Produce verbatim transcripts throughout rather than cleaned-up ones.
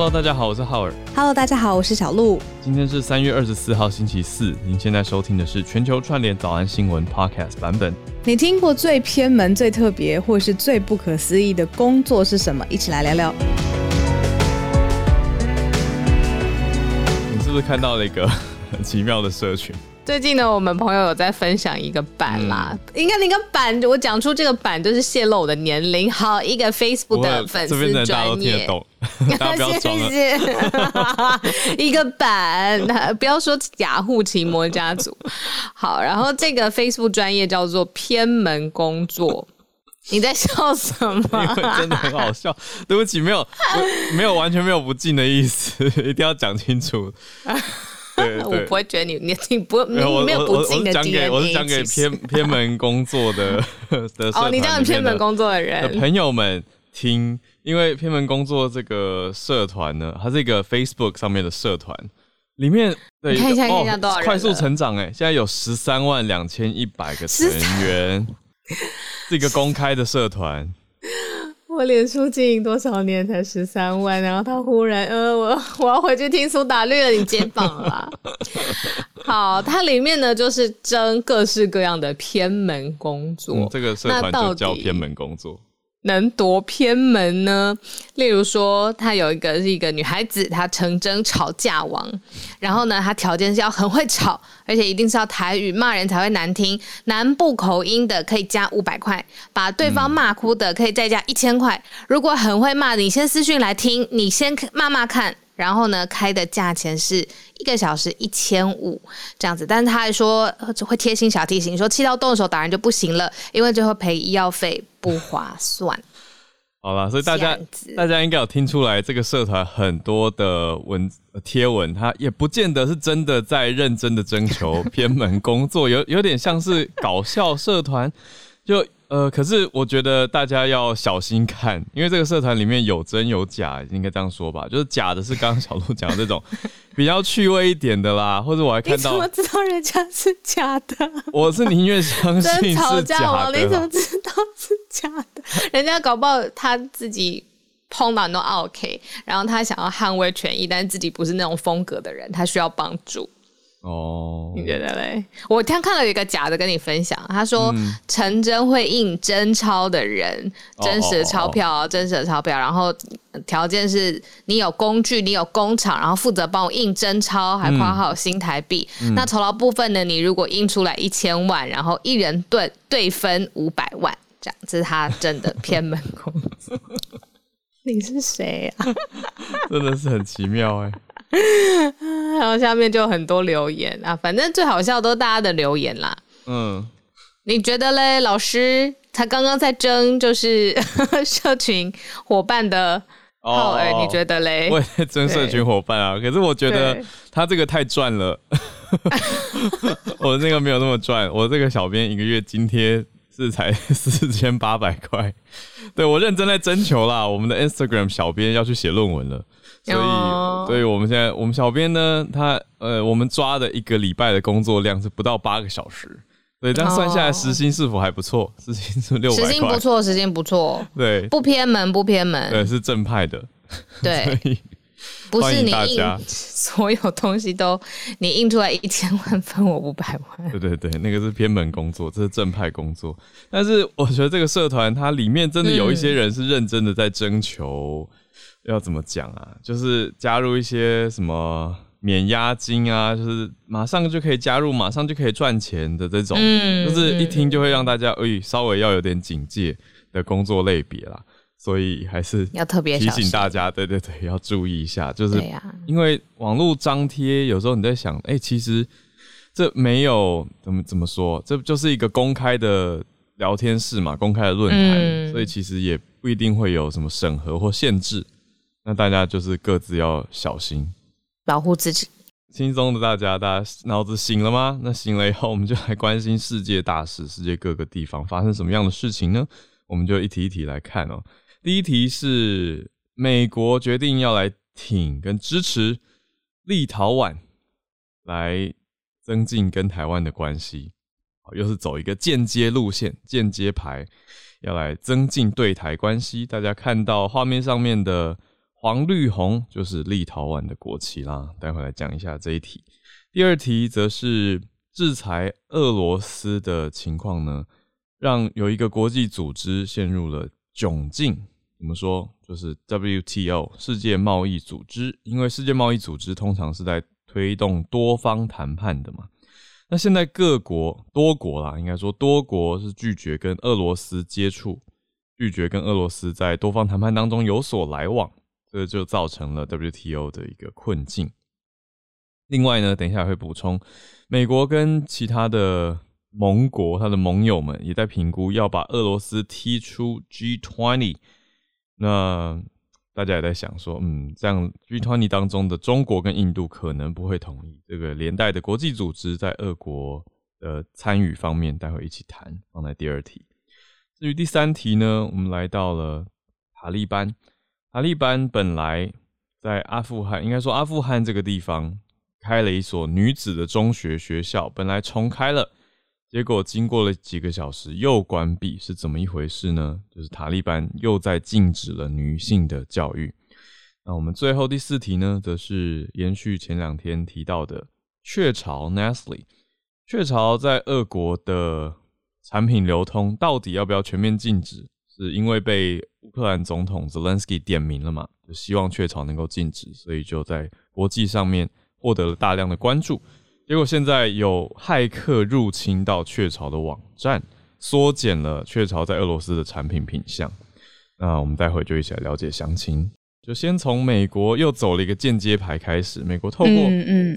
Hello， 大家好，我是浩尔。Hello， 大家好，我是小鹿。今天是三月二十四号星期四，您现在收听的是全球串联早安新闻 Podcast 版本。你听过最偏门、最特别或是最不可思议的工作是什么？一起来聊聊。你是不是看到了一个很奇妙的社群？最近呢，我们朋友有在分享一个版啦，嗯、应该那个版，我讲出这个版就是泄露我的年龄。好，一个 Facebook 的粉丝专业，这边大家都听得懂，大家不要装了。谢谢一个版，不要说雅虎奇摩家族。好，然后这个 Facebook 专业叫做偏门工作。你在笑什么、啊？因为真的很好笑。对不起，没有，没有，完全没有不敬的意思，一定要讲清楚。對對對，我不会觉得你你你不你没有不敬的 D N A， 我是讲 给, 給偏偏门工作的的哦，你讲偏门工作的人的朋友们听，因为偏门工作这个社团呢，它是一个 Facebook 上面的社团，里面对你看一下、哦、看一下多少人，快速成长哎、欸，现在有十三万两千一百个成员，是一个公开的社团。我脸书经营多少年才十三万，然后他忽然呃，我我要回去听苏打绿了，你肩膀啦。好，它里面呢就是争各式各样的偏门工作，嗯、这个社团就叫偏门工作，能多偏门呢？例如说，他有一个是一个女孩子，她成争吵架王，然后呢，她条件是要很会吵，而且一定是要台语，骂人才会难听，南部口音的可以加五百块，把对方骂哭的可以再加一千块，如果很会骂，你先私讯来听，你先骂骂看，然后呢开的价钱是一个小时一千五这样子，但是他还说会贴心小提醒说气到动手打人就不行了，因为最后赔医药费不划算。好啦，所以大家大家应该有听出来，这个社团很多的文贴文，它也不见得是真的在认真的征求偏门工作，有有点像是搞笑社团，就呃，可是我觉得大家要小心看，因为这个社团里面有真有假，应该这样说吧，就是假的是刚刚小鹿讲的这种比较趣味一点的啦，或者我还看到，你怎么知道人家是假的？我是宁愿相信是假的。真吵架王，你怎么知道是假的？人家搞不好他自己碰到很多 OK， 然后他想要捍卫权益，但是自己不是那种风格的人，他需要帮助。哦、oh ，你觉得嘞？我刚看了一个假的跟你分享，他说陈真会印真钞的人，嗯、真实的钞票、啊， oh, oh, oh. 真实的钞票，然后条件是你有工具，你有工厂，然后负责帮我印真钞，还括号新台币、嗯。那酬劳部分呢？你如果印出来一千万，然后一人对对分五百万，这样，这是他真的偏门工作。你是谁啊？真的是很奇妙哎、欸。然后下面就很多留言啊，反正最好笑都是大家的留言啦。嗯，你觉得嘞？老师他刚刚在争就是社群伙伴的浩尔、哦，你觉得嘞？我也在争社群伙伴啊，可是我觉得他这个太赚了，我那个没有那么赚，我这个小编一个月津贴是才四千八百块。对，我认真在征求啦，我们的 Instagram 小编要去写论文了。所以，所以我们现在，我们小编呢，他呃，我们抓的一个礼拜的工作量是不到八个小时，对，但算下来时薪是否还不错？时薪是六百块，时薪不错，时薪不错，对，不偏门，不偏门，对，是正派的，对，所以不是你印所有东西都你印出来一千万分我五百万，对对对，那个是偏门工作，这是正派工作，但是我觉得这个社团它里面真的有一些人是认真的在征求。嗯，要怎么讲啊？就是加入一些什么免押金啊，就是马上就可以加入，马上就可以赚钱的这种，嗯、就是一听就会让大家哎稍微要有点警戒的工作类别啦。所以还是要特别提醒大家，对对对，要注意一下，就是因为网络张贴有时候你在想，哎、欸，其实这没有怎么怎么说，这就是一个公开的聊天室嘛，公开的论坛、嗯，所以其实也不一定会有什么审核或限制。那大家就是各自要小心，保护自己。轻松的大家，大家脑子醒了吗？那醒了以后，我们就来关心世界大事，世界各个地方发生什么样的事情呢？我们就一题一题来看哦。第一题是美国决定要来挺跟支持立陶宛，来增进跟台湾的关系。又是走一个间接路线，间接牌，要来增进对台关系。大家看到画面上面的黄绿红就是立陶宛的国旗啦，待会来讲一下这一题。第二题则是制裁俄罗斯的情况呢，让有一个国际组织陷入了窘境。怎么说？就是 W T O 世界贸易组织，因为世界贸易组织通常是在推动多方谈判的嘛。那现在各国多国啦，应该说多国是拒绝跟俄罗斯接触，拒绝跟俄罗斯在多方谈判当中有所来往，这就造成了 W T O 的一个困境。另外呢，等一下会补充，美国跟其他的盟国，他的盟友们也在评估要把俄罗斯踢出 G 二十。那大家也在想说，嗯，这样 G 二十 当中的中国跟印度可能不会同意，这个连带的国际组织在俄国的参与方面，待会一起谈，放在第二题。至于第三题呢，我们来到了塔利班。塔利班本来在阿富汗，应该说阿富汗这个地方开了一所女子的中学学校，本来重开了，结果经过了几个小时又关闭，是怎么一回事呢？就是塔利班又在禁止了女性的教育。那我们最后第四题呢，则是延续前两天提到的雀巢 Nestle。 雀巢在俄国的产品流通到底要不要全面禁止，是因为被乌克兰总统 Zelensky 点名了嘛，就希望雀巢能够禁止，所以就在国际上面获得了大量的关注。结果现在有骇客入侵到雀巢的网站，缩减了雀巢在俄罗斯的产品品项。那我们待会就一起来了解详情。就先从美国又走了一个间接牌开始，美国透过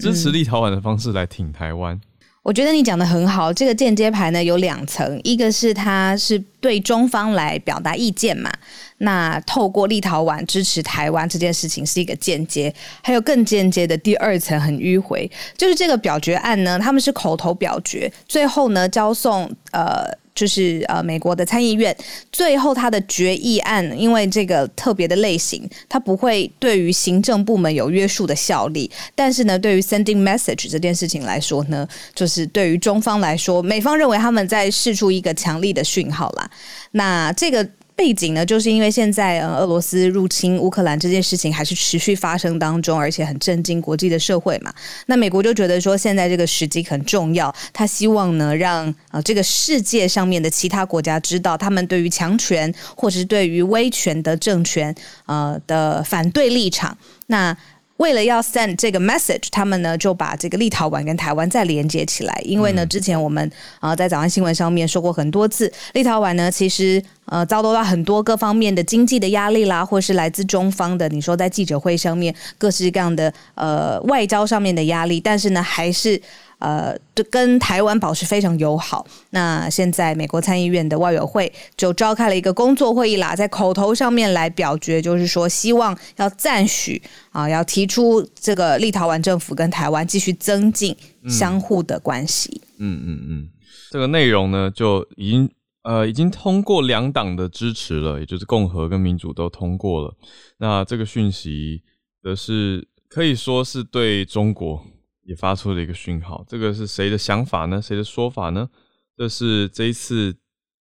支持立陶宛的方式来挺台湾。嗯嗯嗯我觉得你讲得很好，这个间接牌呢有两层，一个是它是对中方来表达意见嘛，那透过立陶宛支持台湾这件事情是一个间接，还有更间接的第二层很迂回，就是这个表决案呢，他们是口头表决，最后呢交送呃就是呃美国的参议院，最后他的决议案，因为这个特别的类型，它不会对于行政部门有约束的效力，但是呢，对于 sending message 这件事情来说呢，就是对于中方来说，美方认为他们在释出一个强力的讯号啦。那这个背景呢，就是因为现在、呃、俄罗斯入侵乌克兰这件事情还是持续发生当中，而且很震惊国际的社会嘛。那美国就觉得说现在这个时机很重要，他希望呢让、呃、这个世界上面的其他国家知道，他们对于强权或者是对于威权的政权、呃、的反对立场。那为了要 send 这个 message， 他们呢就把这个立陶宛跟台湾再连接起来，因为呢之前我们、呃、在早安新闻上面说过很多次，立陶宛呢其实呃，遭到到很多各方面的经济的压力啦，或是来自中方的，你说在记者会上面各式各样的呃外交上面的压力，但是呢还是呃跟台湾保持非常友好。那现在美国参议院的外委会就召开了一个工作会议啦，在口头上面来表决，就是说希望要赞许啊、呃，要提出这个立陶宛政府跟台湾继续增进相互的关系。嗯嗯 嗯, 嗯，这个内容呢就已经。呃，已经通过两党的支持了，也就是共和跟民主都通过了。那这个讯息则是可以说是对中国也发出了一个讯号。这个是谁的想法呢？谁的说法呢？这是这一次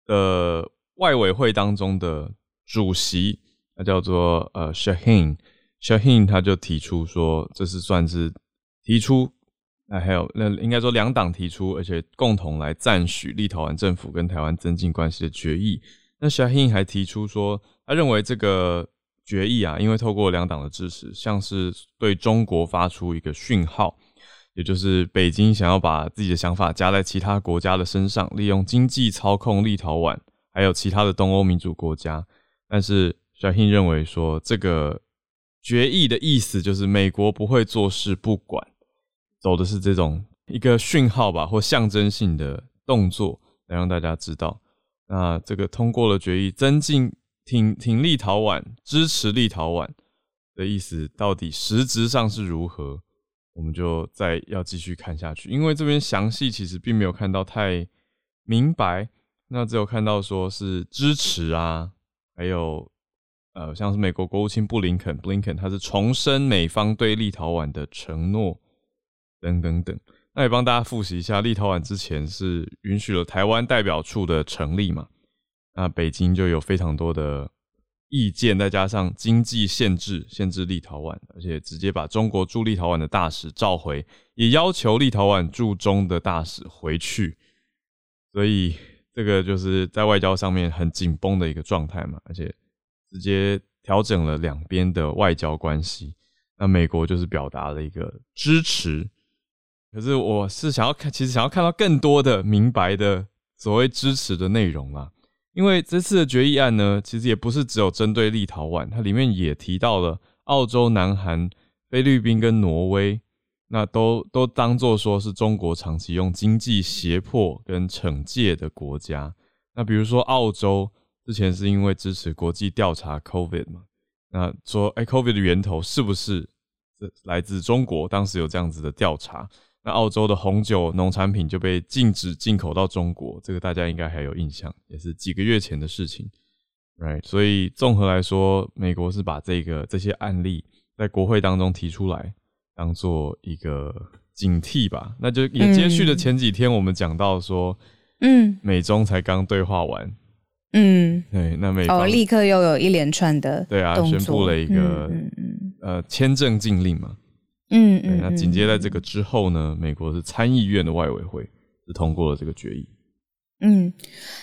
的外委会当中的主席，他叫做呃 Shaheen。Shaheen 他就提出说，这是算是提出。那还有，那应该说两党提出，而且共同来赞许立陶宛政府跟台湾增进关系的决议。那 Shaheen 还提出说，他认为这个决议啊，因为透过两党的支持，像是对中国发出一个讯号，也就是北京想要把自己的想法加在其他国家的身上，利用经济操控立陶宛，还有其他的东欧民主国家。但是 Shaheen 认为说，这个决议的意思就是美国不会坐视不管。走的是这种一个讯号吧，或象征性的动作来让大家知道。那这个通过了决议，增进挺挺立陶宛、支持立陶宛的意思到底实质上是如何，我们就再要继续看下去。因为这边详细其实并没有看到太明白，那只有看到说是支持啊，还有呃像是美国国务卿布林肯，布林肯他是重申美方对立陶宛的承诺。等等等，那也帮大家复习一下，立陶宛之前是允许了台湾代表处的成立嘛？那北京就有非常多的意见再加上经济限制限制立陶宛，而且直接把中国驻立陶宛的大使召回，也要求立陶宛驻中的大使回去，所以这个就是在外交上面很紧绷的一个状态嘛，而且直接调整了两边的外交关系。那美国就是表达了一个支持，可是我是想要看，其实想要看到更多的明白的所谓支持的内容啦，因为这次的决议案呢，其实也不是只有针对立陶宛，它里面也提到了澳洲、南韩、菲律宾跟挪威，那都都当作说是中国长期用经济胁迫跟惩戒的国家。那比如说澳洲之前是因为支持国际调查 COVID 嘛，那说哎、欸、COVID 的源头是不是来自中国？当时有这样子的调查。那澳洲的红酒农产品就被禁止进口到中国，这个大家应该还有印象，也是几个月前的事情 ，right？ 所以综合来说，美国是把这个这些案例在国会当中提出来，当做一个警惕吧。那就也接续的前几天我们讲到说，嗯，美中才刚对话完，嗯，对，那美方哦立刻又有一连串的对啊，宣布了一个、嗯嗯、呃签证禁令嘛。嗯, 嗯那紧接在这个之后呢，美国是参议院的外委会是通过了这个决议。嗯，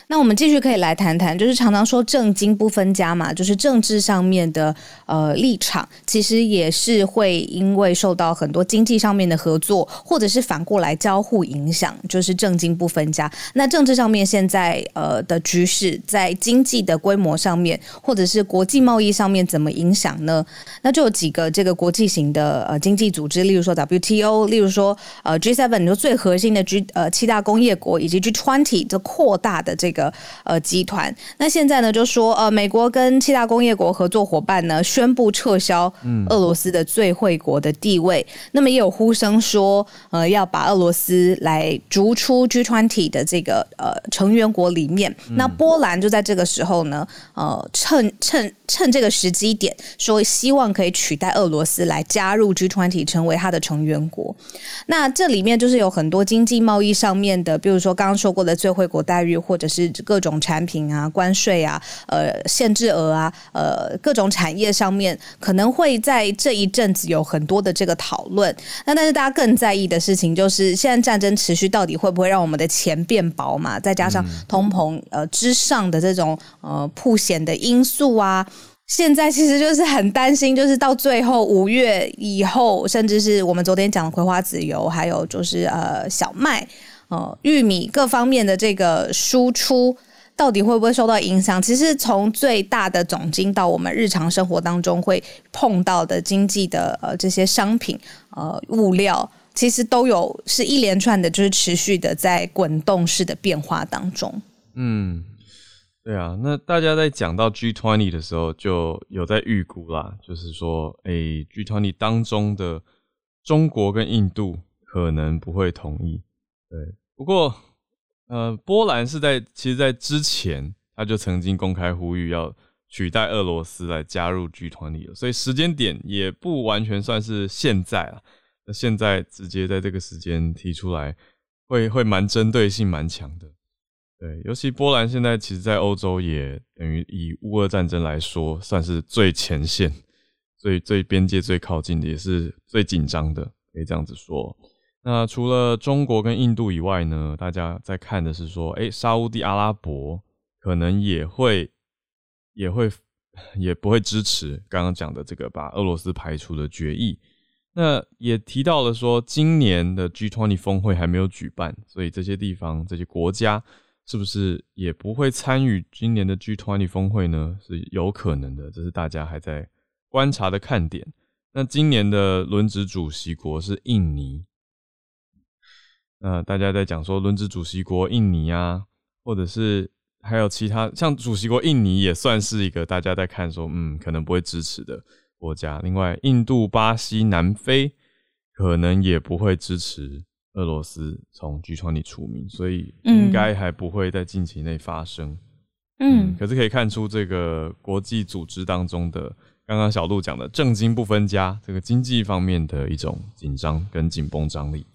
那我们继续可以来谈谈，就是常常说政经不分家嘛，就是政治上面的呃立场，其实也是会因为受到很多经济上面的合作，或者是反过来交互影响，就是政经不分家。那政治上面现在呃的局势，在经济的规模上面，或者是国际贸易上面怎么影响呢？那就有几个这个国际型的呃经济组织，例如说 W T O， 例如说呃 G 七， 就最核心的 G 呃七大工业国，以及 G 二十的。扩大的这个呃集团，那现在呢就说呃美国跟七大工业国合作伙伴呢宣布撤销俄罗斯的最惠国的地位，嗯、那么也有呼声说呃要把俄罗斯来逐出 G 二十 的这个呃成员国里面。嗯、那波兰就在这个时候呢呃趁趁趁这个时机点说希望可以取代俄罗斯来加入 G 二十 成为它的成员国。那这里面就是有很多经济贸易上面的，比如说刚刚说过的最惠国国待遇，或者是各种产品啊、关税啊、呃、限制额啊、呃、各种产业上面，可能会在这一阵子有很多的这个讨论。那但是大家更在意的事情就是，现在战争持续到底会不会让我们的钱变薄嘛？再加上通膨呃之上的这种呃曝显的因素啊。现在其实就是很担心，就是到最后五月以后，甚至是我们昨天讲的葵花籽油，还有就是呃小麦。呃，玉米各方面的这个输出到底会不会受到影响？其实从最大的总经到我们日常生活当中会碰到的经济的呃这些商品呃物料，其实都有是一连串的，就是持续的在滚动式的变化当中。嗯，对啊，那大家在讲到 G 二十 的时候，就有在预估啦，就是说，诶 G 二十 当中的中国跟印度可能不会同意。对，不过，呃，波兰是在其实，在之前他就曾经公开呼吁要取代俄罗斯来加入 G 二十 了，所以时间点也不完全算是现在啊。那现在直接在这个时间提出来，会会蛮针对性蛮强的。对，尤其波兰现在其实，在欧洲也等于以乌俄战争来说，算是最前线、最最边界最靠近的，也是最紧张的，可以这样子说。那除了中国跟印度以外呢，大家在看的是说，诶、欸、沙烏地阿拉伯可能也会也会也不会支持刚刚讲的这个把俄罗斯排除的决议。那也提到了说，今年的 G 二十 峰会还没有举办，所以这些地方这些国家是不是也不会参与今年的 G 二十 峰会呢？是有可能的，这是大家还在观察的看点。那今年的轮值主席国是印尼。呃，大家在讲说轮值主席国印尼啊，或者是还有其他像主席国印尼也算是一个大家在看说嗯可能不会支持的国家。另外印度、巴西、南非可能也不会支持俄罗斯从 G 二十 除名，所以应该还不会在近期内发生。 嗯, 嗯，可是可以看出这个国际组织当中的刚刚小鹿讲的政经不分家，这个经济方面的一种紧张跟紧绷张力。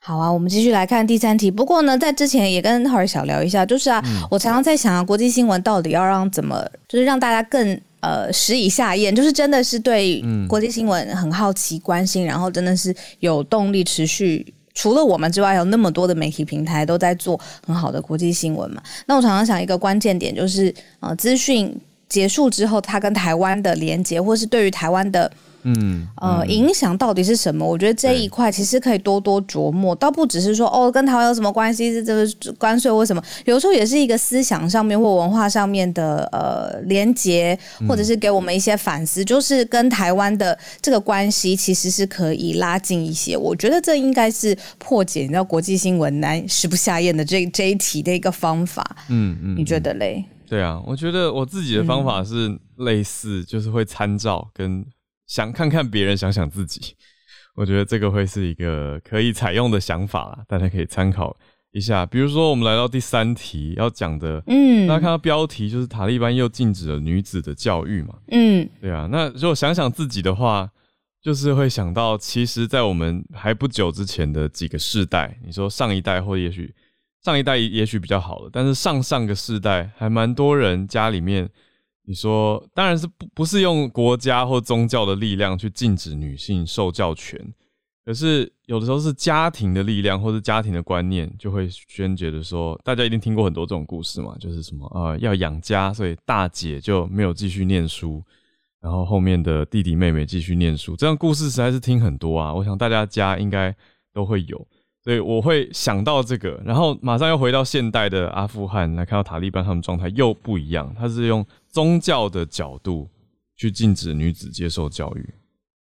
好啊，我们继续来看第三题。不过呢，在之前也跟浩儿小聊一下，就是啊，嗯、我常常在想啊，国际新闻到底要让怎么，就是让大家更呃食以下咽，就是真的是对国际新闻很好奇关心、嗯、然后真的是有动力持续，除了我们之外有那么多的媒体平台都在做很好的国际新闻嘛。那我常常想一个关键点就是呃资讯结束之后它跟台湾的连结或是对于台湾的嗯呃嗯影响到底是什么，我觉得这一块其实可以多多琢磨，倒不只是说哦跟台湾有什么关系，是这个关税或什么，有时候也是一个思想上面或文化上面的呃连结，或者是给我们一些反思、嗯、就是跟台湾的这个关系其实是可以拉近一些，我觉得这应该是破解你知道国际新闻难食不下咽的 这, 这一题的一个方法。 嗯, 嗯你觉得嘞？对啊，我觉得我自己的方法是类似、嗯、就是会参照跟想看看别人，想想自己，我觉得这个会是一个可以采用的想法啦，大家可以参考一下。比如说我们来到第三题要讲的，嗯，大家看到标题就是塔利班又禁止了女子的教育嘛，嗯，对啊，那如果想想自己的话，就是会想到其实在我们还不久之前的几个世代，你说上一代或也许上一代也许比较好了，但是上上个世代还蛮多人家里面，你说当然是不不是用国家或宗教的力量去禁止女性受教权，可是有的时候是家庭的力量或是家庭的观念就会宣觉得说，大家一定听过很多这种故事嘛，就是什么呃要养家，所以大姐就没有继续念书，然后后面的弟弟妹妹继续念书，这样故事实在是听很多啊，我想大家家应该都会有，所以我会想到这个，然后马上又回到现代的阿富汗来看到塔利班他们状态又不一样，他是用宗教的角度去禁止女子接受教育。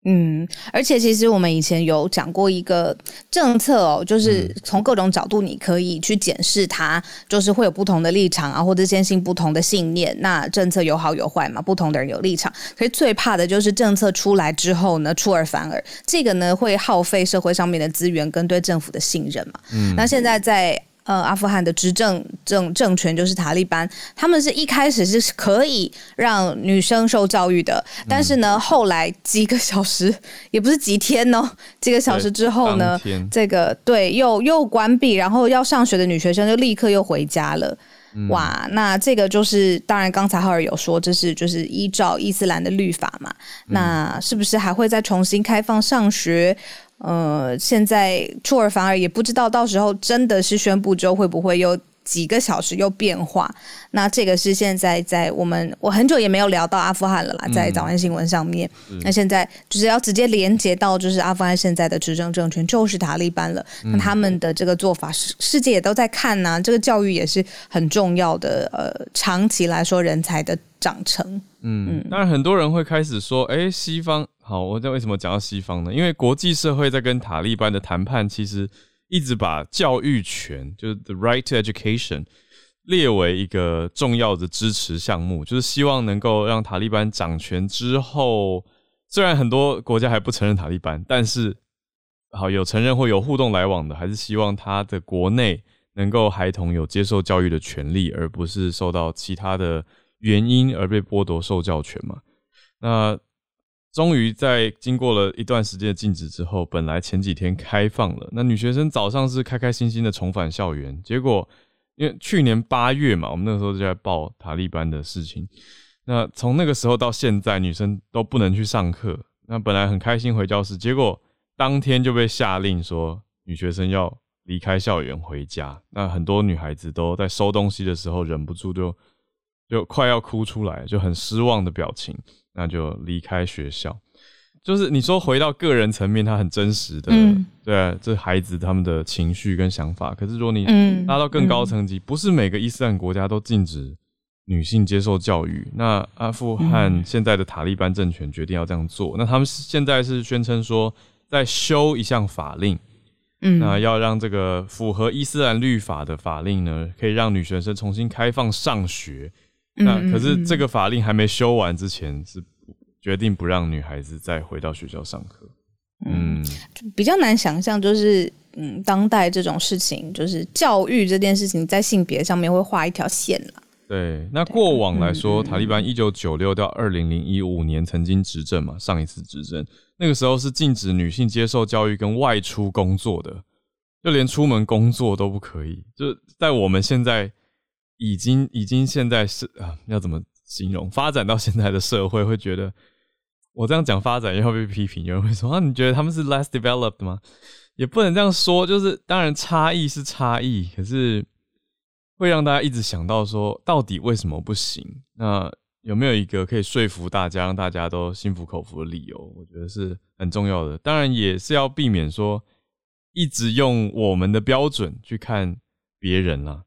嗯，而且其实我们以前有讲过一个政策哦，就是从各种角度你可以去检视它、嗯、就是会有不同的立场啊，或者坚信不同的信念，那政策有好有坏嘛，不同的人有立场，可是最怕的就是政策出来之后呢出尔反尔，这个呢会耗费社会上面的资源跟对政府的信任嘛。嗯，那现在在呃，阿富汗的执政 政, 政权就是塔利班，他们是一开始是可以让女生受教育的，但是呢，嗯、后来几个小时也不是几天哦，几个小时之后呢，这个对又又关闭，然后要上学的女学生就立刻又回家了。嗯、哇，那这个就是当然刚才浩尔有说这是就是依照伊斯兰的律法嘛，嗯、那是不是还会再重新开放上学？呃，现在出尔反尔也不知道到时候真的是宣布之后会不会有几个小时又变化，那这个是现在在我们我很久也没有聊到阿富汗了啦，在早安新闻上面、嗯、那现在就是要直接连接到就是阿富汗现在的执政政权就是塔利班了，那他们的这个做法世界也都在看啊，这个教育也是很重要的呃，长期来说人才的长成。嗯，当然很多人会开始说哎、欸，西方好，我为什么讲到西方呢？因为国际社会在跟塔利班的谈判其实一直把教育权，就是 the right to education 列为一个重要的支持项目，就是希望能够让塔利班掌权之后，虽然很多国家还不承认塔利班，但是好有承认或有互动来往的，还是希望他的国内能够孩童有接受教育的权利，而不是受到其他的原因而被剥夺受教权嘛。那终于在经过了一段时间的禁止之后，本来前几天开放了，那女学生早上是开开心心的重返校园，结果因为去年八月嘛，我们那个时候就在报塔利班的事情，那从那个时候到现在女生都不能去上课，那本来很开心回教室，结果当天就被下令说女学生要离开校园回家，那很多女孩子都在收东西的时候忍不住就就快要哭出来，就很失望的表情，那就离开学校。就是你说回到个人层面，他很真实的、嗯、对、啊、这孩子他们的情绪跟想法，可是如果你拉到更高层级、嗯、不是每个伊斯兰国家都禁止女性接受教育，那阿富汗现在的塔利班政权决定要这样做、嗯、那他们现在是宣称说在修一项法令、嗯、那要让这个符合伊斯兰律法的法令呢可以让女学生重新开放上学，那可是这个法令还没修完之前是决定不让女孩子再回到学校上课。嗯，比较难想象就是嗯，当代这种事情就是教育这件事情在性别上面会画一条线啦。对，那过往来说、嗯、塔利班一九九六到二零零一五年曾经执政嘛，上一次执政那个时候是禁止女性接受教育跟外出工作的，就连出门工作都不可以，就在我们现在已经已经现在是啊，要怎么形容发展到现在的社会，会觉得我这样讲发展也会被批评，有人会说啊，你觉得他们是 less developed 吗？也不能这样说，就是当然差异是差异，可是会让大家一直想到说到底为什么不行，那有没有一个可以说服大家让大家都心服口服的理由，我觉得是很重要的。当然也是要避免说一直用我们的标准去看别人啦，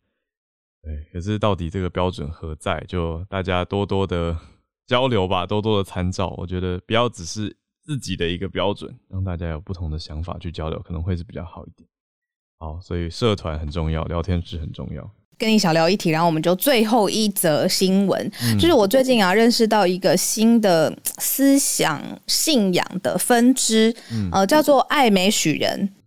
对，可是到底这个标准何在，就大家多多的交流吧，多多的参照，我觉得不要只是自己的一个标准，让大家有不同的想法去交流，可能会是比较好一点。好，所以社团很重要，聊天室很重要。跟你小聊一题，然后我们就最后一则新闻、嗯、就是我最近啊认识到一个新的思想信仰的分支、嗯、呃，叫做艾美许人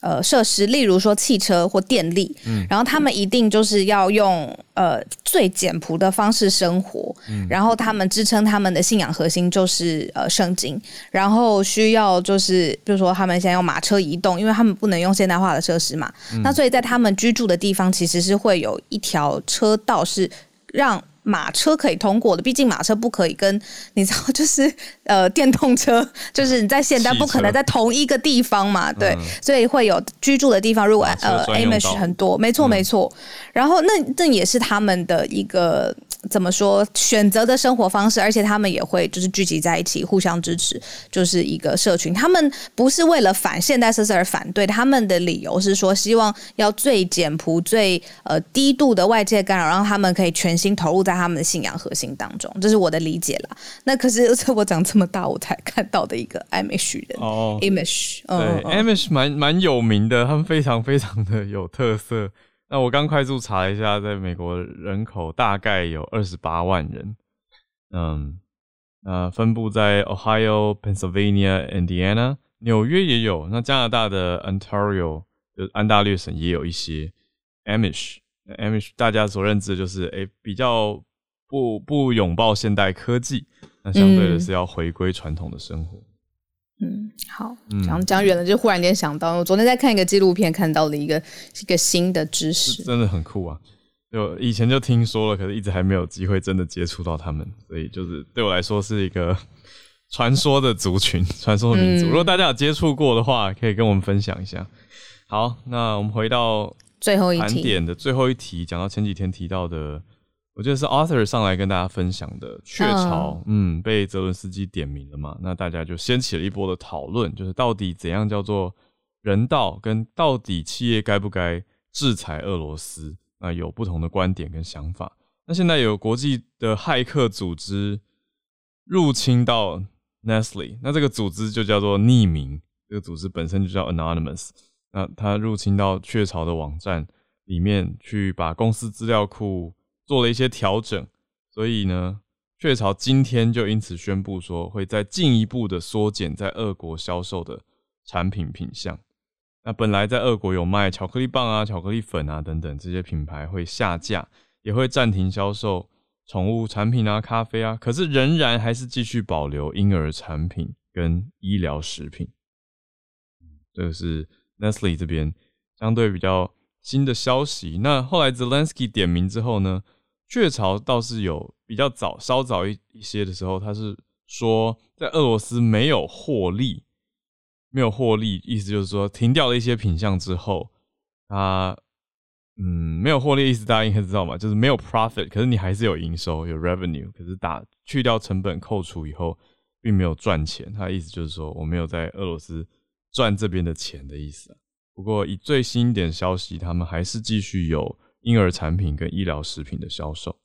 呃，设施，例如说汽车或电力、嗯、然后他们一定就是要用呃最简朴的方式生活、嗯、然后他们支撑他们的信仰核心就是呃圣经，然后需要就是比如说他们现在用马车移动，因为他们不能用现代化的设施嘛、嗯、那所以在他们居住的地方其实是会有一条车道是让马车可以通过的，毕竟马车不可以跟你知道就是呃电动车，就是你在现代不可能在同一个地方嘛，对、嗯、所以会有居住的地方，如果呃 Amish 很多，没错没错、嗯、然后那那也是他们的一个怎么说选择的生活方式，而且他们也会就是聚集在一起互相支持，就是一个社群，他们不是为了反现代设施而反对，他们的理由是说希望要最简朴最呃低度的外界干扰，让他们可以全心投入在他们的信仰核心当中，这是我的理解啦。那可是我长这么大我才看到的一个 Amish 人、oh, Amish 对、嗯、Amish 蛮蛮有名的，他们非常非常的有特色。那我刚快速查一下，在美国人口大概有二十八万人，嗯，呃，分布在 Ohio、Pennsylvania、Indiana， 纽约也有，那加拿大的 Ontario 就是安大略省也有一些 Amish。Amish 大家所认知的就是、欸、比较不不拥抱现代科技，那相对的是要回归传统的生活。嗯嗯，好，讲讲远了，就忽然间想到，我昨天在看一个纪录片，看到了一个一个新的知识，真的很酷啊！就以前就听说了，可是一直还没有机会真的接触到他们，所以就是对我来说是一个传说的族群、传说的民族、嗯。如果大家有接触过的话，可以跟我们分享一下。好，那我们回到最后一题盘点的最后一题，讲到前几天提到的，我觉得是 Arthur 上来跟大家分享的雀巢、oh. 嗯，被泽伦斯基点名了嘛，那大家就掀起了一波的讨论，就是到底怎样叫做人道，跟到底企业该不该制裁俄罗斯，那有不同的观点跟想法。那现在有国际的骇客组织入侵到 Nestle， 那这个组织就叫做匿名，这个组织本身就叫 Anonymous， 那它入侵到雀巢的网站里面去，把公司资料库做了一些调整，所以呢，雀巢今天就因此宣布说，会再进一步的缩减在俄国销售的产品品项。那本来在俄国有卖巧克力棒啊、巧克力粉啊等等这些品牌会下架，也会暂停销售宠物产品啊、咖啡啊，可是仍然还是继续保留婴儿产品跟医疗食品。这个是 Nestle 这边相对比较新的消息。那后来 Zelensky 点名之后呢？雀巢倒是有比较早稍早一些的时候，他是说在俄罗斯没有获利，没有获利，意思就是说停掉了一些品项之后，他嗯没有获利，意思大家应该知道嘛，就是没有 profit， 可是你还是有营收有 revenue， 可是打去掉成本扣除以后，并没有赚钱，他的意思就是说我没有在俄罗斯赚这边的钱的意思、啊。不过以最新一点消息，他们还是继续有婴儿产品跟医疗食品的销售。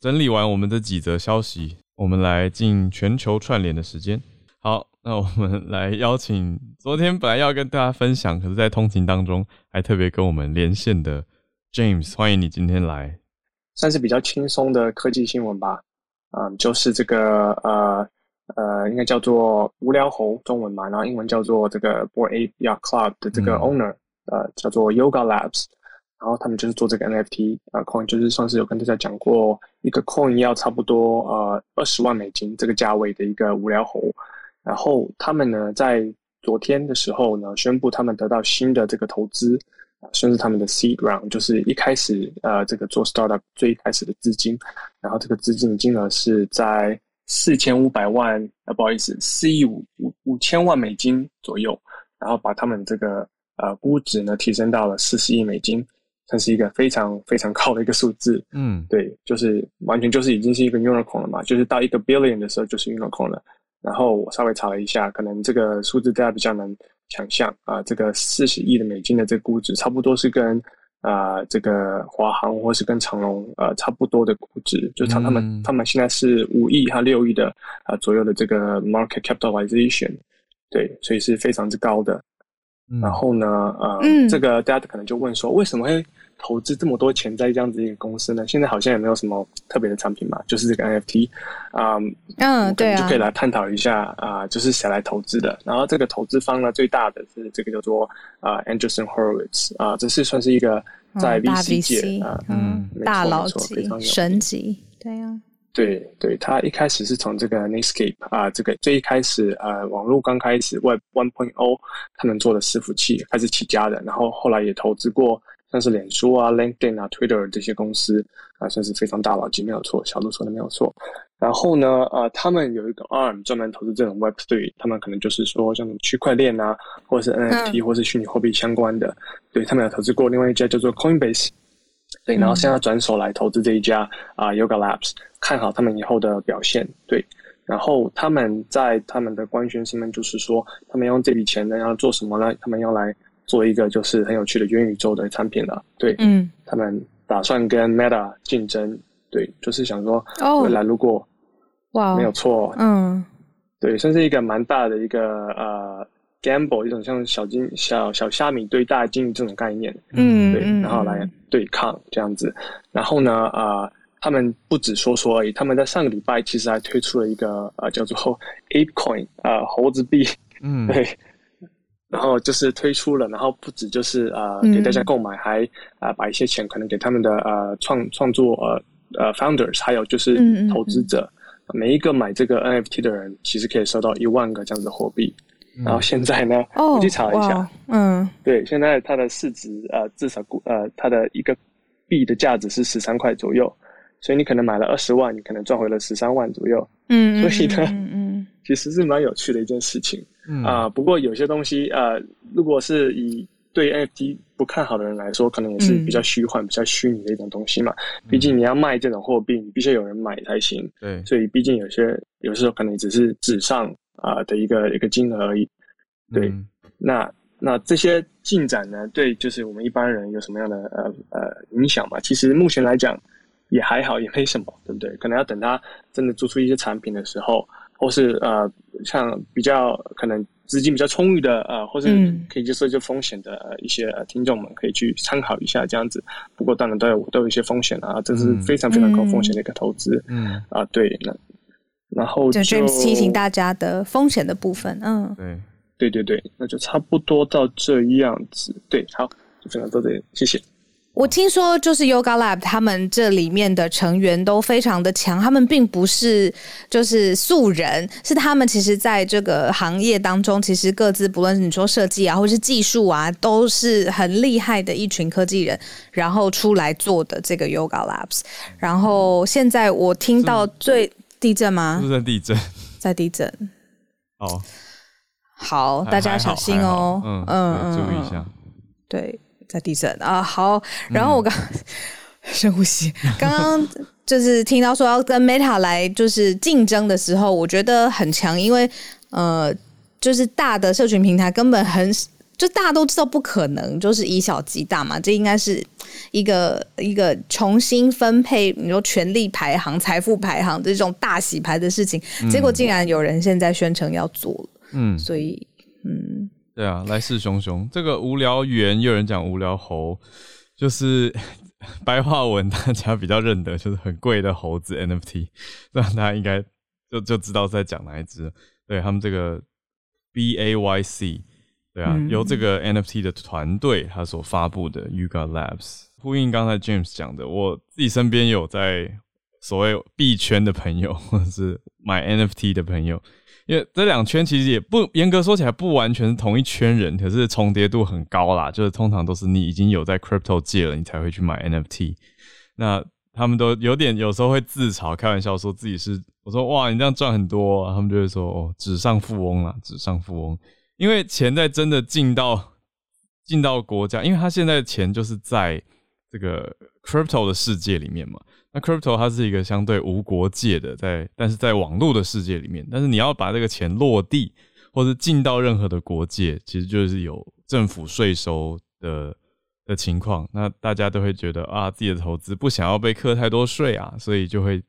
整理完我们这几则消息，我们来进全球串联的时间。好，那我们来邀请昨天本来要跟大家分享，可是在通勤当中还特别跟我们连线的 James， 欢迎你今天来。算是比较轻松的科技新闻吧，嗯，就是这个呃呃，应该叫做无聊猴中文嘛，然后英文叫做这个 Bored Ape Yacht Club 的这个 owner，、嗯、呃，叫做 Yuga Labs。然后他们就是做这个 N F T 啊、呃、coin， 就是上次有跟大家讲过，一个 coin 要差不多呃二十万美金这个价位的一个无聊猴。然后他们呢在昨天的时候呢宣布他们得到新的这个投资，甚至他们的 seed round， 就是一开始呃这个做 startup 最一开始的资金，然后这个资金的金额是在四千五百万啊不好意思四亿五五千万美金左右，然后把他们这个呃估值呢提升到了四十亿美金，算是一个非常非常高的一个数字。嗯，对，就是完全就是已经是一个 unicorn 了嘛，就是到一个 billion 的时候就是 unicorn 了。然后我稍微查了一下，可能这个数字大家比较能想象啊、呃，这个四十亿的美金的这个估值，差不多是跟啊、呃、这个华航或是跟长荣呃差不多的估值，就他们、嗯、他们现在是五亿和六亿的啊、呃、左右的这个 market capitalization， 对，所以是非常之高的。嗯、然后呢，呃、嗯，这个大家可能就问说，为什么会投资这么多钱在这样子一个公司呢？现在好像也没有什么特别的产品嘛，就是这个 N F T， 啊、嗯，嗯，对、啊，就可以来探讨一下啊、呃，就是谁来投资的。然后这个投资方呢，最大的是这个叫做啊、呃、Anderson Horowitz 啊、呃，这是算是一个在 V C 界啊、嗯呃嗯，大佬级、神级，对呀、啊。对对，他一开始是从这个 Netscape 啊、呃，这个最一开始呃，网络刚开始 Web 一点零 他们做的伺服器开始起家的，然后后来也投资过像是脸书啊、LinkedIn 啊、Twitter 这些公司啊、呃，算是非常大佬级，没有错，小鹿说的没有错。然后呢，呃，他们有一个 arm 专门投资这种 Web 三， 他们可能就是说像区块链啊，或者是 N F T、嗯、或是虚拟货币相关的，对，他们有投资过另外一家叫做 Coinbase。对，然后现在转手来投资这一家啊、呃、Yuga Labs， 看好他们以后的表现。对，然后他们在他们的官宣声明就是说，他们用这笔钱呢要做什么呢？他们要来做一个就是很有趣的元宇宙的产品了。对，嗯，他们打算跟 Meta 竞争。对，就是想说未来如果哇、哦，没有错，嗯，对，算是一个蛮大的一个呃。gamble 一种像小金小小虾米对大金鱼这种概念，嗯，对，然后来对抗这样子。然后呢，呃，他们不只说说而已，他们在上个礼拜其实还推出了一个呃叫做 Ape Coin， 呃，猴子币，嗯，对。然后就是推出了，然后不止就是呃给大家购买，还啊、呃、把一些钱可能给他们的呃创创作呃呃 founders， 还有就是投资者，嗯嗯嗯，每一个买这个 N F T 的人，其实可以收到一万个这样子的货币。然后现在呢，哦、我去查了一下，嗯，对，现在它的市值呃，至少呃，它的一个币的价值是十三块左右，所以你可能买了二十万，你可能赚回了十三万左右，嗯，所以呢，嗯嗯，其实是蛮有趣的一件事情啊、嗯呃。不过有些东西呃，如果是以对 N F T 不看好的人来说，可能也是比较虚幻、嗯、比较虚拟的一种东西嘛。毕竟你要卖这种货币，你必须有人买才行。对、嗯，所以毕竟有些有时候可能只是纸上。啊、呃、的一个一个金额而已，对，嗯、那那这些进展呢，对，就是我们一般人有什么样的呃呃影响嘛？其实目前来讲也还好，也没什么，对不对？可能要等他真的做出一些产品的时候，或是呃像比较可能资金比较充裕的呃，或是可以接受一些风险的、呃、一些、呃、听众们可以去参考一下这样子。不过当然都有都有一些风险啊，这是非常非常高风险的一个投资，嗯啊、呃，对那。然后就 James 提醒大家的风险的部分，嗯，对对对对，那就差不多到这样子，对，好，就分享到这里，谢谢。我听说就是 Yuga Lab 他们这里面的成员都非常的强，他们并不是就是素人，是他们其实在这个行业当中，其实各自不论是你说设计啊，或是技术啊，都是很厉害的一群科技人，然后出来做的这个 Yuga Labs。然后现在我听到最地震吗？是不是地震？在地震。哦，好，大家小心哦。嗯嗯，注意一下。对，在地震啊。好，然后我刚、嗯、深呼吸。刚刚就是听到说要跟 Meta 来就是竞争的时候，我觉得很强，因为呃，就是大的社群平台根本很。就大家都知道不可能，就是以小击大嘛，这应该是一个一个重新分配，你说权力排行、财富排行这种大洗牌的事情，嗯、结果竟然有人现在宣称要做了，嗯，所以嗯，对啊，来势汹汹。这个无聊猿，有人讲无聊猴，就是白话文大家比较认得，就是很贵的猴子 N F T， 那大家应该就就知道在讲哪一只。对他们这个 B A Y C。对啊，由这个 N F T 的团队他所发布的 Yuga Labs， 呼应刚才 James 讲的，我自己身边有在所谓币圈的朋友或者是买 N F T 的朋友，因为这两圈其实也不严格说起来不完全是同一圈人，可是重叠度很高啦，就是通常都是你已经有在 crypto 界了你才会去买 N F T。 那他们都有点有时候会自嘲开玩笑说自己是，我说哇你这样赚很多、啊、他们就会说哦纸上富翁啦，纸上富翁，因为钱在真的进到进到国家，因为他现在的钱就是在这个 crypto 的世界里面嘛，那 crypto 它是一个相对无国界的，在但是在网络的世界里面，但是你要把这个钱落地或是进到任何的国界，其实就是有政府税收的的情况，那大家都会觉得啊自己的投资不想要被课太多税啊，所以就会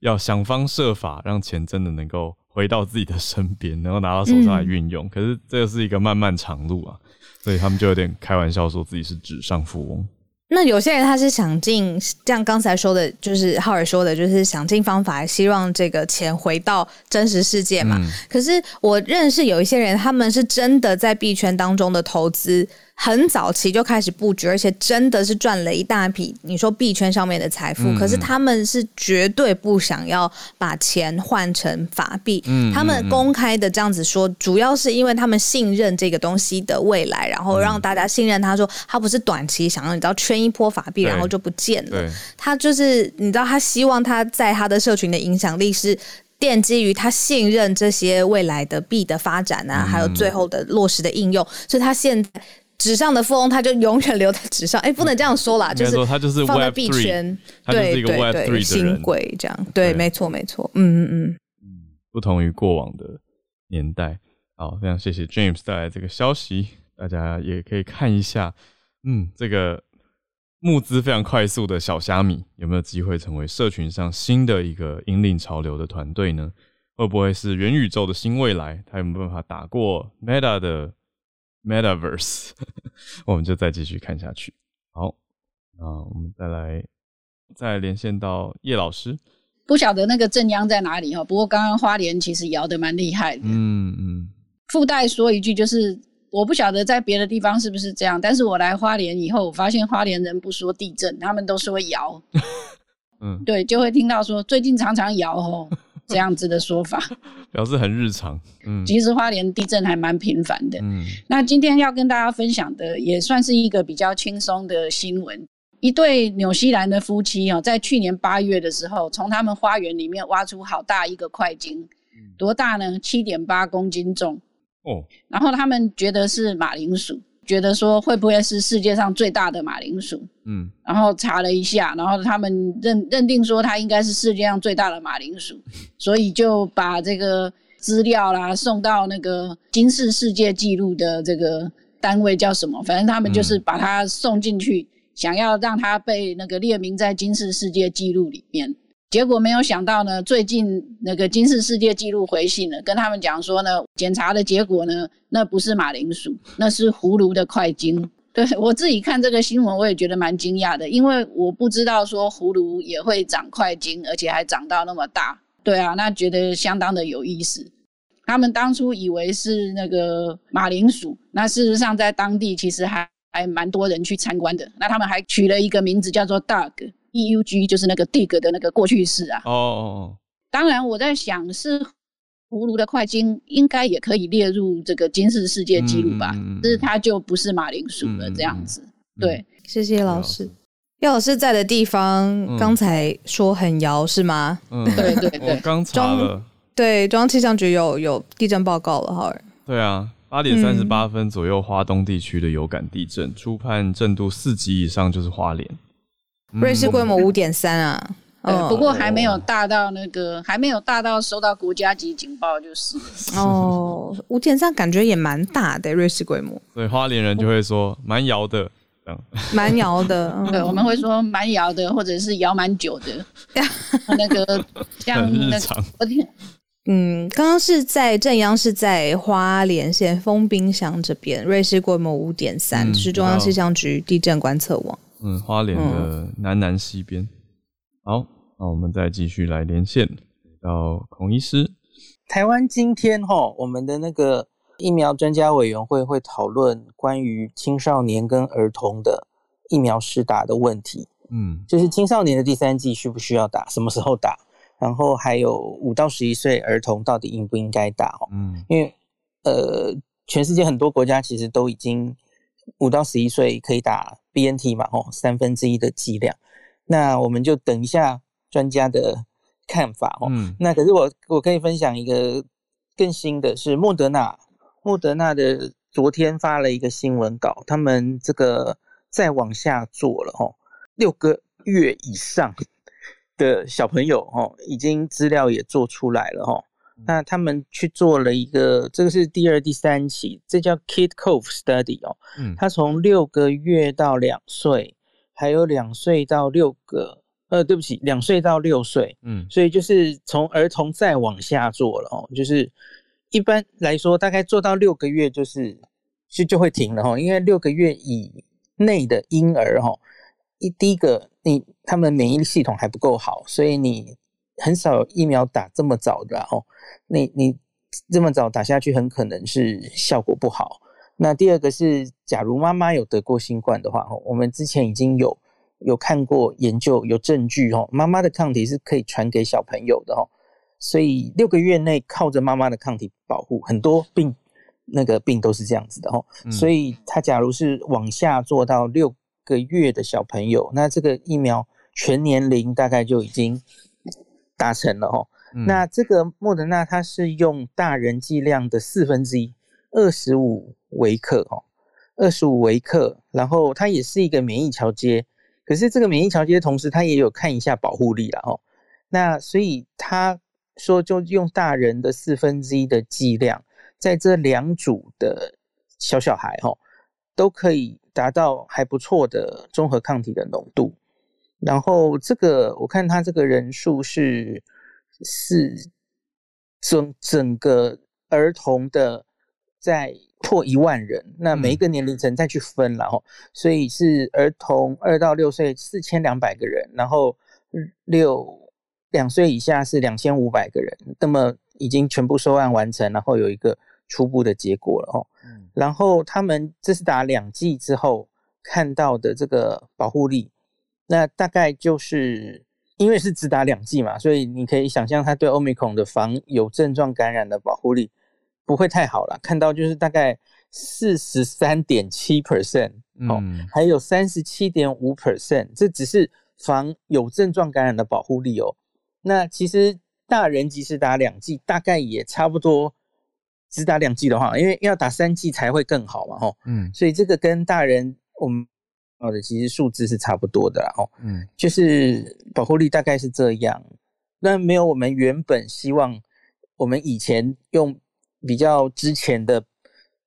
要想方设法让钱真的能够回到自己的身边，能够拿到手上来运用、嗯、可是这是一个漫漫长路啊，所以他们就有点开玩笑说自己是纸上富翁。那有些人他是想尽，像刚才说的，就是浩尔说的，就是想尽方法希望这个钱回到真实世界嘛、嗯、可是我认识有一些人，他们是真的在币圈当中的投资很早期就开始布局，而且真的是赚了一大笔你说币圈上面的财富、嗯、可是他们是绝对不想要把钱换成法币、嗯、他们公开的这样子说，主要是因为他们信任这个东西的未来，然后让大家信任他，说他不是短期想要你知道圈一波法币然后就不见了，他就是你知道他希望他在他的社群的影响力是奠基于他信任这些未来的币的发展啊、嗯、还有最后的落实的应用，所以他现在纸上的富翁他就永远留在纸上，哎、欸，不能这样说啦，就是放在币圈，他就是一个 Web 三 的人，新贵这样，对，没错没错，嗯嗯嗯，不同于过往的年代。好，非常谢谢 James 带来这个消息，大家也可以看一下，嗯，这个募资非常快速的小虾米有没有机会成为社群上新的一个引领潮流的团队呢？会不会是元宇宙的新未来？他有没有办法打过 Meta 的？Metaverse 我们就再继续看下去。好，那我们再来再连线到叶老师。不晓得那个正央在哪里，不过刚刚花莲其实摇得蛮厉害的。嗯嗯。附带说一句，就是我不晓得在别的地方是不是这样，但是我来花莲以后，我发现花莲人不说地震，他们都说摇。嗯，对，就会听到说最近常常摇吼。这样子的说法表示很日常、嗯、其实花莲地震还蛮频繁的、嗯、那今天要跟大家分享的也算是一个比较轻松的新闻。一对纽西兰的夫妻在去年八月的时候，从他们花园里面挖出好大一个块鲸，多大呢？ 七点八 公斤重、哦、然后他们觉得是马铃薯，觉得说会不会是世界上最大的马铃薯、嗯、然后查了一下，然后他们 认, 认定说它应该是世界上最大的马铃薯，所以就把这个资料啦送到那个金氏世界纪录的这个单位叫什么，反正他们就是把它送进去、嗯、想要让它被那个列明在金氏世界纪录里面。结果没有想到呢，最近那个金氏世界纪录回信了，跟他们讲说呢，检查的结果呢，那不是马铃薯，那是葫芦的块茎。对，我自己看这个新闻我也觉得蛮惊讶的，因为我不知道说葫芦也会长块茎，而且还长到那么大。对啊，那觉得相当的有意思。他们当初以为是那个马铃薯，那事实上在当地其实还还蛮多人去参观的。那他们还取了一个名字叫做 Dug。E U G 就是那个 dig 的那个过去式啊。哦哦哦。当然我在想是葫芦的块茎应该也可以列入这个金氏世界纪录吧，但是它就不是马铃薯了这样子。对，谢谢老师。姚老师在的地方刚才说很摇是吗？对对对，我刚查了。对，中央气象局有有地震报告了，好。对啊。八点三十八分左右花东地区的有感地震，初判震度四级以上就是花莲。瑞士规模 五点三 啊、嗯哦、不过还没有大到那个，还没有大到收到国家级警报就是哦 五点三 感觉也蛮大的瑞士规模，所以花莲人就会说蛮摇的，蛮摇的、嗯、对，我们会说蛮摇的或者是摇蛮久的那个像很日常、那個、嗯，刚刚是在正央是在花莲县丰滨乡这边，瑞士规模 五点三、嗯、是中央气象局地震观测网，嗯，花莲的南南西边、嗯。好，那我们再继续来连线到孔医师。台湾今天齁，我们的那个疫苗专家委员会会讨论关于青少年跟儿童的疫苗施打的问题。嗯，就是青少年的第三剂需不需要打，什么时候打，然后还有五到十一岁儿童到底应不应该打。嗯，因为呃，全世界很多国家其实都已经五到十一岁可以打 B N T 嘛，哦，三分之一的剂量。那我们就等一下专家的看法哦。嗯，那可是我我可以分享一个更新的是莫德纳，莫德纳的昨天发了一个新闻稿，他们这个再往下做了哦。六个月以上的小朋友哦，已经资料也做出来了哦。那他们去做了一个，这个是第二、第三期，这叫 Kid Cove Study 哦。嗯，他从六个月到两岁，还有两岁到六个，呃，对不起，两岁到六岁。嗯，所以就是从儿童再往下做了哦。就是一般来说，大概做到六个月就是就就会停了哦，因为六个月以内的婴儿哦。第一个你他们免疫系统还不够好，所以你很少有疫苗打这么早的哦，你你这么早打下去很可能是效果不好。那第二个是假如妈妈有得过新冠的话哦，我们之前已经有有看过研究有证据哦，妈妈的抗体是可以传给小朋友的哦，所以六个月内靠着妈妈的抗体保护，很多病那个病都是这样子的哦，嗯，所以他假如是往下做到六个月的小朋友，那这个疫苗全年龄大概就已经达成了哦，嗯，那这个莫德纳它是用大人剂量的四分之一，二十五微克哦，二十五微克，然后它也是一个免疫桥接，可是这个免疫桥接同时它也有看一下保护力啦哦，那所以他说就用大人的四分之一的剂量，在这两组的小小孩哦，都可以达到还不错的综合抗体的浓度，然后这个我看他这个人数是是整整个儿童的在破一万人，那每一个年龄层再去分了，嗯，所以是儿童二到六岁四千两百个人，然后六两岁以下是两千五百个人，那么已经全部收案完成，然后有一个初步的结果了哦，嗯，然后他们这是打两剂之后看到的这个保护力，那大概就是因为是只打两剂嘛，所以你可以想象他对 Omicron 的防有症状感染的保护力不会太好了，看到就是大概 百分之四十三点七、哦，嗯，还有 百分之三十七点五， 这只是防有症状感染的保护力哦。那其实大人即使打两剂大概也差不多，只打两剂的话，因为要打三剂才会更好嘛，吼，嗯，所以这个跟大人我们哦的其实数字是差不多的啦，吼，嗯，就是保护力大概是这样，那没有我们原本希望，我们以前用比较之前的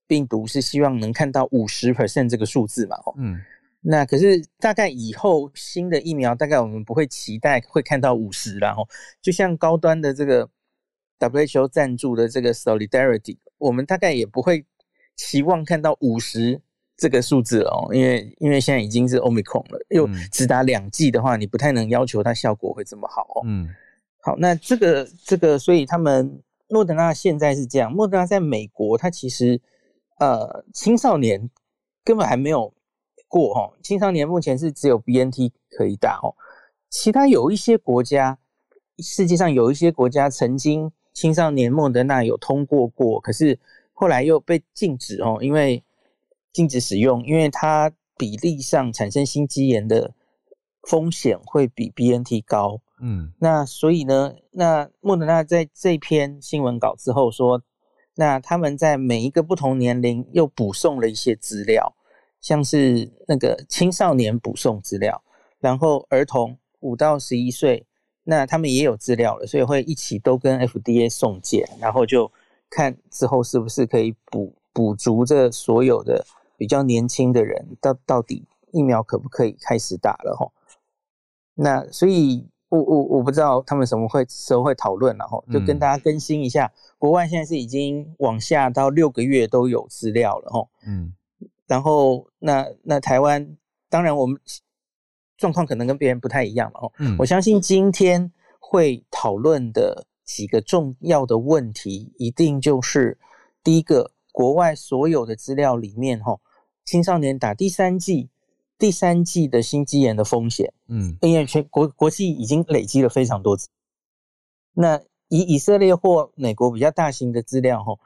病毒是希望能看到 百分之五十 这个数字嘛，吼，嗯，那可是大概以后新的疫苗大概我们不会期待会看到五十啦，吼，就像高端的这个W H O 赞助的这个 Solidarity， 我们大概也不会期望看到五十这个数字哦，因为因为现在已经是 Omicron 了，又只打两剂的话，你不太能要求它效果会这么好哦。嗯，好，那这个这个，所以他们莫德纳现在是这样，莫德纳在美国，它其实呃青少年根本还没有过哦，青少年目前是只有 B N T 可以打哦，其他有一些国家，世界上有一些国家曾经青少年莫德纳有通过过，可是后来又被禁止哦，因为禁止使用，因为它比例上产生心肌炎的风险会比 B N T 高。嗯，那所以呢，那莫德纳在这篇新闻稿之后说，那他们在每一个不同年龄又补送了一些资料，像是那个青少年补送资料，然后儿童五到十一岁。那他们也有资料了，所以会一起都跟 F D A 送件，然后就看之后是不是可以补补足这所有的比较年轻的人，到到底疫苗可不可以开始打了吼？那所以我我我不知道他们什么会时候会讨论了吼，就跟大家更新一下，嗯，国外现在是已经往下到六个月都有资料了吼，嗯，然后那那台湾当然我们状况可能跟别人不太一样嘛，嗯，我相信今天会讨论的几个重要的问题，一定就是第一个国外所有的资料里面齁，青少年打第三剂第三剂的心肌炎的风险，嗯，因为全国国际已经累积了非常多次。那以以色列或美国比较大型的资料齁，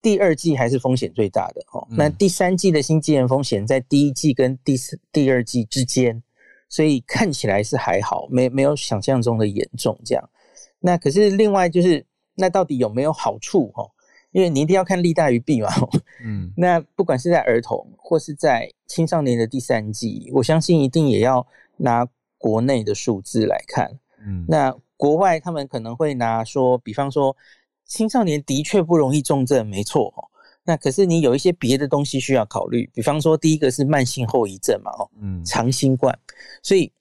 第二剂还是风险最大的齁，嗯，那第三剂的心肌炎风险在第一剂跟 第, 第二剂之间，所以看起来是还好，没没有想象中的严重这样。那可是另外就是，那到底有没有好处齁？因为你一定要看利大于弊嘛，嗯，那不管是在儿童或是在青少年的第三季，我相信一定也要拿国内的数字来看，嗯，那国外他们可能会拿说，比方说青少年的确不容易重症，没错，哦，那可是你有一些别的东西需要考虑，比方说第一个是慢性后遗症嘛，哦，嗯，长新冠，所以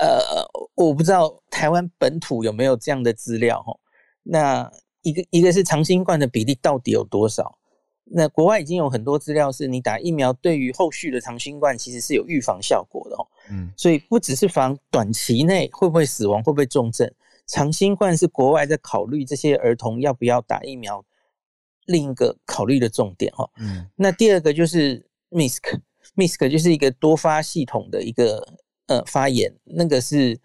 呃，我不知道台湾本土有没有这样的资料，哦，那。一个一个是长新冠的比例到底有多少？那国外已经有很多资料是你打疫苗对于后续的长新冠其实是有预防效果的，哦，嗯，所以不只是防短期内会不会死亡会不会重症，长新冠是国外在考虑这些儿童要不要打疫苗另一个考虑的重点，哦，嗯，那第二个就是 M I S C M I S C 就是一个多发系统的一个呃发炎，那个是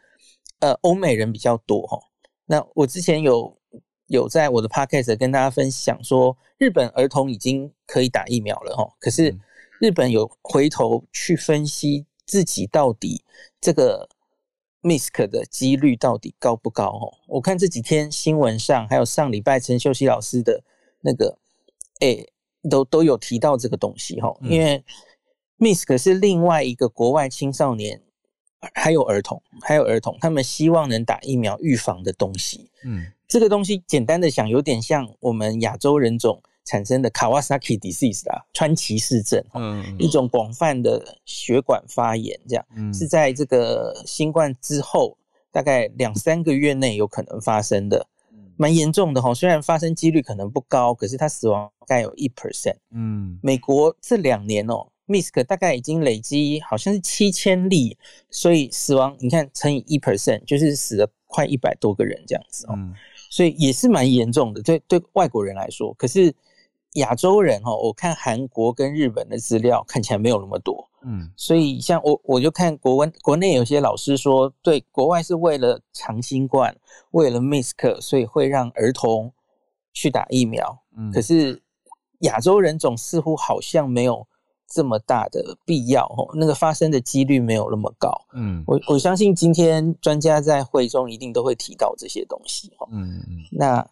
呃欧美人比较多，哦，那我之前有有在我的 podcast 跟大家分享说，日本儿童已经可以打疫苗了齁，可是日本有回头去分析自己到底这个 M I S C 的几率到底高不高齁。我看这几天新闻上，还有上礼拜陈秀熙老师的那个，欸，都都有提到这个东西齁，因为 M I S C 是另外一个国外青少年。还有儿童，还有儿童，他们希望能打疫苗预防的东西。嗯，这个东西简单的想，有点像我们亚洲人种产生的 Kawasaki disease 啦，川崎氏症，嗯，一种广泛的血管发炎，这样，嗯，是在这个新冠之后大概两三个月内有可能发生的，蛮严重的哈。虽然发生几率可能不高，可是它死亡大概有 百分之一。嗯，美国这两年哦。M I S C 大概已经累积好像是七千例，所以死亡你看乘以 百分之一 就是死了快一百多个人这样子，哦，嗯，所以也是蛮严重的，对对外国人来说。可是亚洲人，哦，我看韩国跟日本的资料看起来没有那么多，嗯，所以像我我就看国文国内有些老师说，对，国外是为了长新冠，为了 M I S C， 所以会让儿童去打疫苗，嗯，可是亚洲人种似乎好像没有这么大的必要，那个发生的几率没有那么高，嗯，我, 我相信今天专家在会中一定都会提到这些东西，嗯，那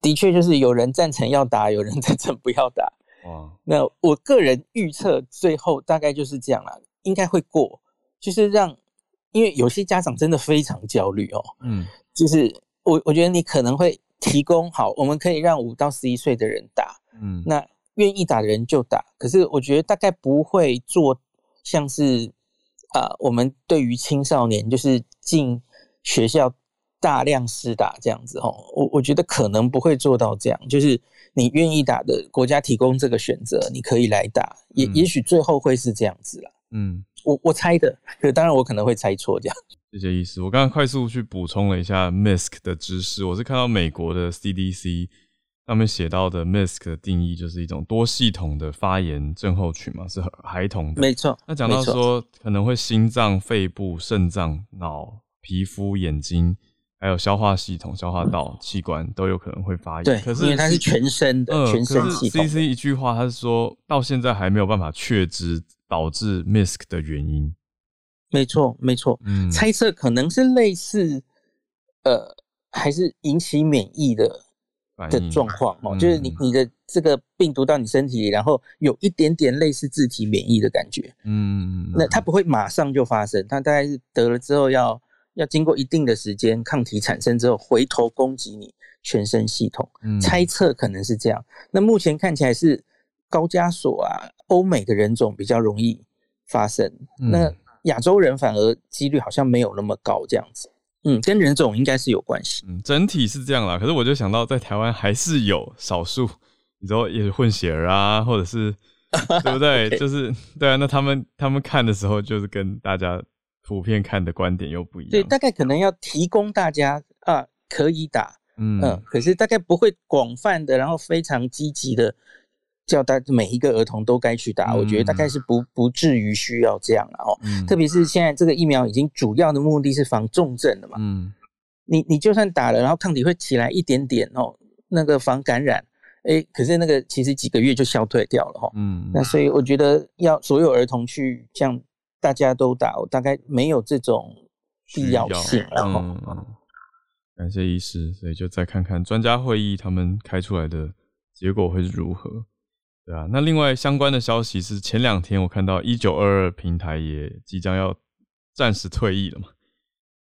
的确就是有人赞成要打，有人赞成不要打，哇，那我个人预测最后大概就是这样啦，应该会过，就是让，因为有些家长真的非常焦虑，哦，嗯，就是我我觉得你可能会提供好，我们可以让五到十一岁的人打，嗯，那愿意打的人就打，可是我觉得大概不会做像是呃，我们对于青少年就是进学校大量施打这样子，哦，我, 我觉得可能不会做到这样，就是你愿意打的国家提供这个选择，你可以来打，也、嗯、也许最后会是这样子啦，嗯，我我猜的，可当然我可能会猜错这样。这些意思，我刚刚快速去补充了一下 M I S C 的知识，我是看到美国的 C D C。他们写到的 M I S C 的定义就是一种多系统的发炎症候群嘛，是孩童的。没错。那讲到说可能会心脏、肺部、肾脏、脑、皮肤、眼睛，还有消化系统、消化道、嗯、器官都有可能会发炎。对，可是因为它是全身的、呃、全身系统。C C 一句话，他是说到现在还没有办法确知导致 M I S C 的原因。没错，没错。嗯，猜测可能是类似，呃，还是引起免疫的。的状况、嗯、就是你你的这个病毒到你身体里，然后有一点点类似自体免疫的感觉，嗯，那它不会马上就发生，它大概是得了之后要要经过一定的时间，抗体产生之后回头攻击你全身系统、嗯、猜测可能是这样。那目前看起来是高加索啊，欧美的人种比较容易发生、嗯、那亚洲人反而几率好像没有那么高这样子，嗯，跟人种应该是有关系。嗯，整体是这样啦。可是我就想到，在台湾还是有少数，你知道，也是混血儿啊，或者是对不对？okay. 就是对啊，那他们他们看的时候，就是跟大家普遍看的观点又不一样。对，大概可能要提供大家啊，可以打，嗯、呃，可是大概不会广泛的，然后非常积极的叫大每一个儿童都该去打，嗯、我觉得大概是不不至于需要这样了哦。嗯、特别是现在这个疫苗已经主要的目的是防重症了嘛，嗯，你你就算打了，然后抗体会起来一点点哦，那个防感染。欸、可是那个其实几个月就消退掉了，嗯，那所以我觉得要所有儿童去这样大家都打，我大概没有这种必要性了，嗯嗯，感谢医师，所以就再看看专家会议他们开出来的结果会是如何，对啊。那另外相关的消息是前两天我看到一九二二平台也即将要暂时退役了嘛，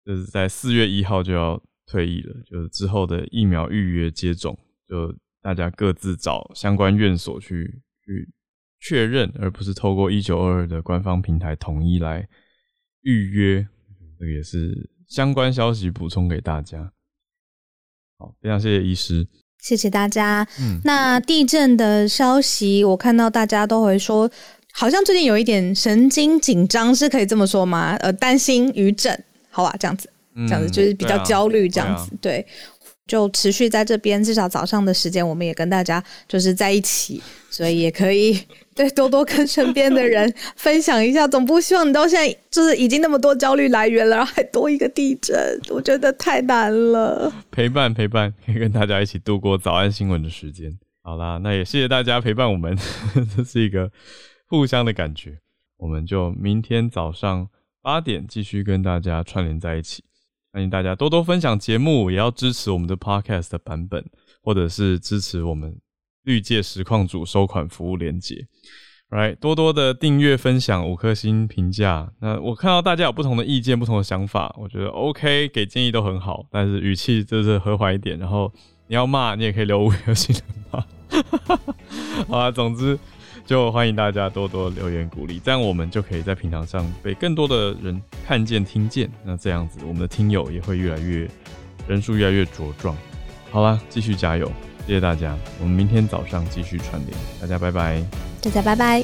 就是在四月一号就要退役了，就是之后的疫苗预约接种就大家各自找相关院所去去确认，而不是透过一九二二的官方平台统一来预约，这个也是相关消息补充给大家。好，非常谢谢医师，谢谢大家。嗯，那地震的消息我看到大家都会说好像最近有一点神经紧张，是可以这么说吗？呃，担心余震，好吧，这样子这样子就是比较焦虑这样子，嗯，对啊，对啊，对，就持续在这边，至少早上的时间我们也跟大家就是在一起，所以也可以对多多跟身边的人分享一下，总不希望你到现在就是已经那么多焦虑来源了，然后还多一个地震，我觉得太难了。陪伴陪伴，可以跟大家一起度过早安新闻的时间。好啦，那也谢谢大家陪伴我们这是一个互相的感觉，我们就明天早上八点继续跟大家串联在一起，欢迎大家多多分享节目，也要支持我们的 podcast 的版本，或者是支持我们绿界实况组收款服务连结。Right， 多多的订阅、分享、五颗星评价。那我看到大家有不同的意见、不同的想法，我觉得 OK， 给建议都很好，但是语气就是和缓一点。然后你要骂，你也可以留五颗星的骂。好啊，总之就欢迎大家多多留言鼓励，这样我们就可以在平台上被更多的人看见听见，那这样子我们的听友也会越来越人数越来越茁壮。好啦，继续加油，谢谢大家，我们明天早上继续串联，大家拜拜，大家拜拜。